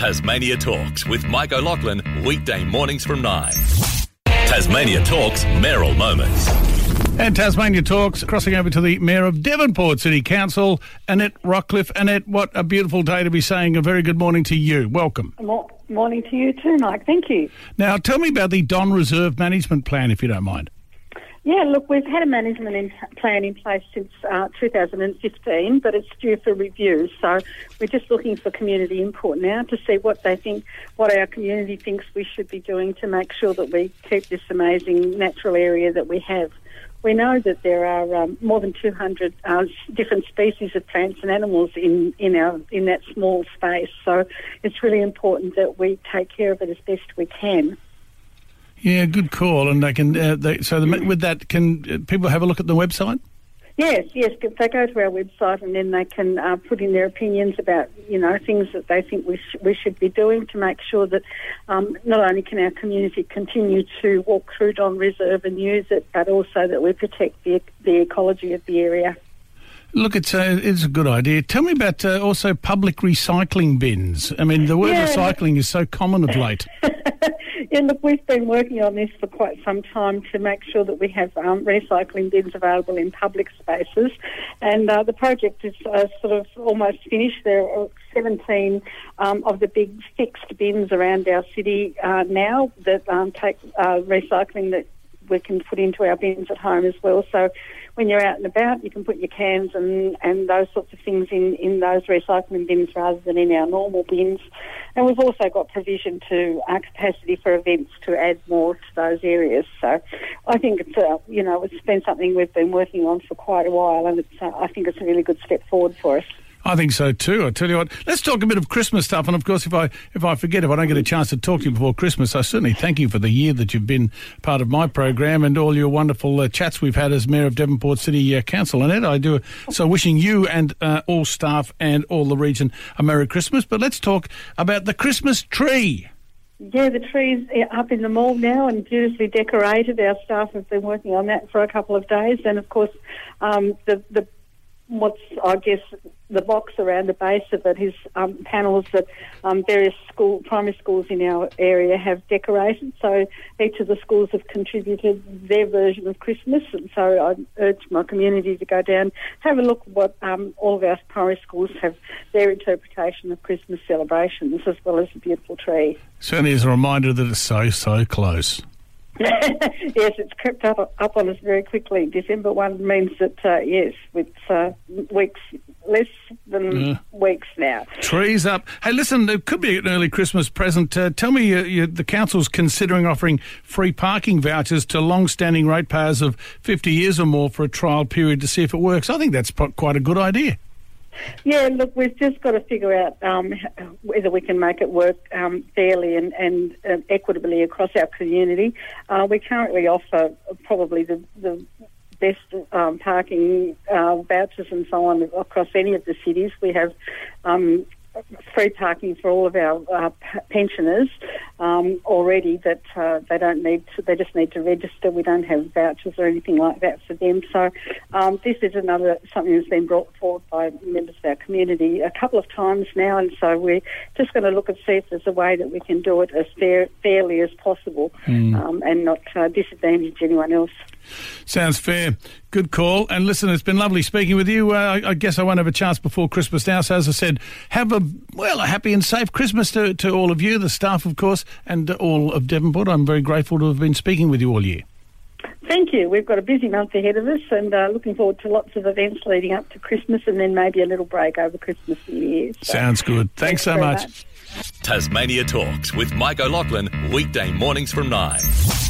Tasmania Talks with Mike O'Loughlin, weekday mornings from 9. Tasmania Talks, mayoral moments. And Tasmania Talks, crossing over to the Mayor of Devonport City Council, Annette Rockcliffe. Annette, what a beautiful day to be saying a very good morning to you. Welcome. Morning to you too, Mike. Thank you. Now, tell me about the Don Reserve management plan, if you don't mind. Yeah, look, we've had a management plan in place since 2015, but it's due for review. So we're just looking for community input now to see what they think, what our community thinks we should be doing to make sure that we keep this amazing natural area that we have. We know that there are more than 200 different species of plants and animals in that small space. So it's really important that we take care of it as best we can. Yeah, good call. And they can can people have a look at the website? Yes. They go to our website and then they can put in their opinions about, things that they think we should be doing to make sure that not only can our community continue to walk through Don Reserve and use it, but also that we protect the ecology of the area. Look, it's a good idea. Tell me about also public recycling bins. I mean, the word recycling is so common of late. Yeah, look, we've been working on this for quite some time to make sure that we have recycling bins available in public spaces, and the project is sort of almost finished. There are 17 of the big fixed bins around our city now that take recycling that we can put into our bins at home as well. So when you're out and about, you can put your cans and those sorts of things in those recycling bins rather than in our normal bins. And we've also got provision to our capacity for events to add more to those areas. So I think it's it's been something we've been working on for quite a while, and it's, I think it's a really good step forward for us. I think so too. I tell you what, let's talk a bit of Christmas stuff. And of course, if I don't get a chance to talk to you before Christmas, I certainly thank you for the year that you've been part of my program and all your wonderful chats we've had as Mayor of Devonport City Council. Annette, I do so, wishing you and all staff and all the region a Merry Christmas. But let's talk about the Christmas tree. Yeah, the tree's up in the mall now and beautifully decorated. Our staff have been working on that for a couple of days, and of course, the box around the base of it is panels that various primary schools in our area have decorated. So each of the schools have contributed their version of Christmas. And so I urge my community to go down, have a look at what all of our primary schools have, their interpretation of Christmas celebrations, as well as the beautiful tree. Certainly is a reminder that it's so close. Yes, it's crept up on us very quickly. December 1 means that, yes, it's weeks, less than weeks now. Trees up. Hey, listen, it could be an early Christmas present. Tell me the council's considering offering free parking vouchers to long-standing ratepayers of 50 years or more for a trial period to see if it works. I think that's quite a good idea. Yeah, look, we've just got to figure out whether we can make it work fairly and equitably across our community. We currently offer probably the best parking vouchers and so on across any of the cities. We have free parking for all of our pensioners already that they don't need to, they just need to register. We don't have vouchers or anything like that for them. So this is something that's been brought forward by members of our community a couple of times now, and so we're just going to look and see if there's a way that we can do it as fairly as possible and not disadvantage anyone else. Sounds fair. Good call. And listen, it's been lovely speaking with you. I guess I won't have a chance before Christmas now. So as I said, have a happy and safe Christmas to all of you, the staff, of course, and all of Devonport. I'm very grateful to have been speaking with you all year. Thank you. We've got a busy month ahead of us and looking forward to lots of events leading up to Christmas and then maybe a little break over Christmas and New Year's. So. Sounds good. Thanks so much. Tasmania Talks with Mike O'Loughlin, weekday mornings from 9.